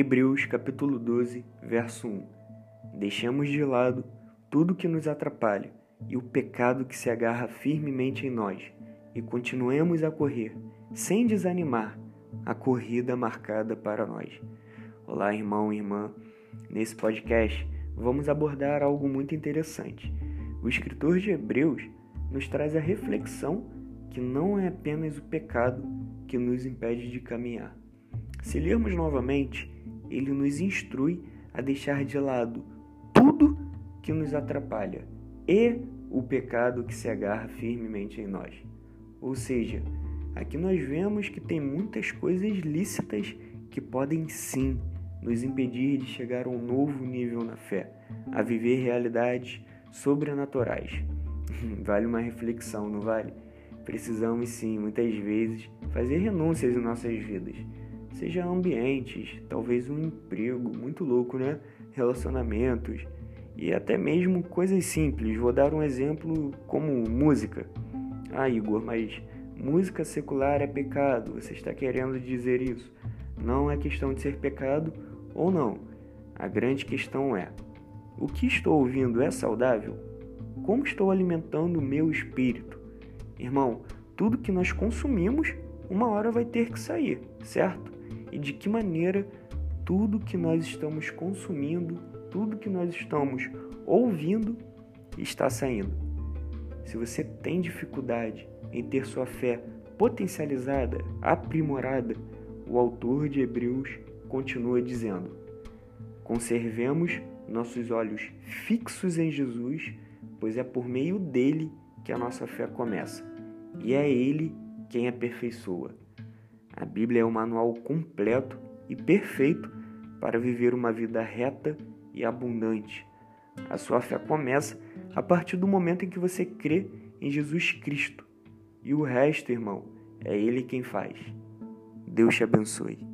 Hebreus capítulo 12, verso 1. Deixemos de lado tudo que nos atrapalha e o pecado que se agarra firmemente em nós e continuemos a correr, sem desanimar, a corrida marcada para nós. Olá, irmão e irmã. Nesse podcast vamos abordar algo muito interessante. O escritor de Hebreus nos traz a reflexão que não é apenas o pecado que nos impede de caminhar. Se lermos novamente, ele nos instrui a deixar de lado tudo que nos atrapalha e o pecado que se agarra firmemente em nós. Ou seja, aqui nós vemos que tem muitas coisas lícitas que podem sim nos impedir de chegar a um novo nível na fé, a viver realidades sobrenaturais. Vale uma reflexão, não vale? Precisamos sim, muitas vezes, fazer renúncias em nossas vidas. Seja ambientes, talvez um emprego, muito louco, né? Relacionamentos e até mesmo coisas simples. Vou dar um exemplo como música. Ah, Igor, mas música secular é pecado, você está querendo dizer isso? Não é questão de ser pecado ou não. A grande questão é: o que estou ouvindo é saudável? Como estou alimentando o meu espírito? Irmão, tudo que nós consumimos, uma hora vai ter que sair, certo? E de que maneira tudo que nós estamos consumindo, tudo que nós estamos ouvindo, está saindo? Se você tem dificuldade em ter sua fé potencializada, aprimorada, o autor de Hebreus continua dizendo: conservemos nossos olhos fixos em Jesus, pois é por meio dele que a nossa fé começa, e é ele quem aperfeiçoa. A Bíblia é um manual completo e perfeito para viver uma vida reta e abundante. A sua fé começa a partir do momento em que você crê em Jesus Cristo. E o resto, irmão, é ele quem faz. Deus te abençoe.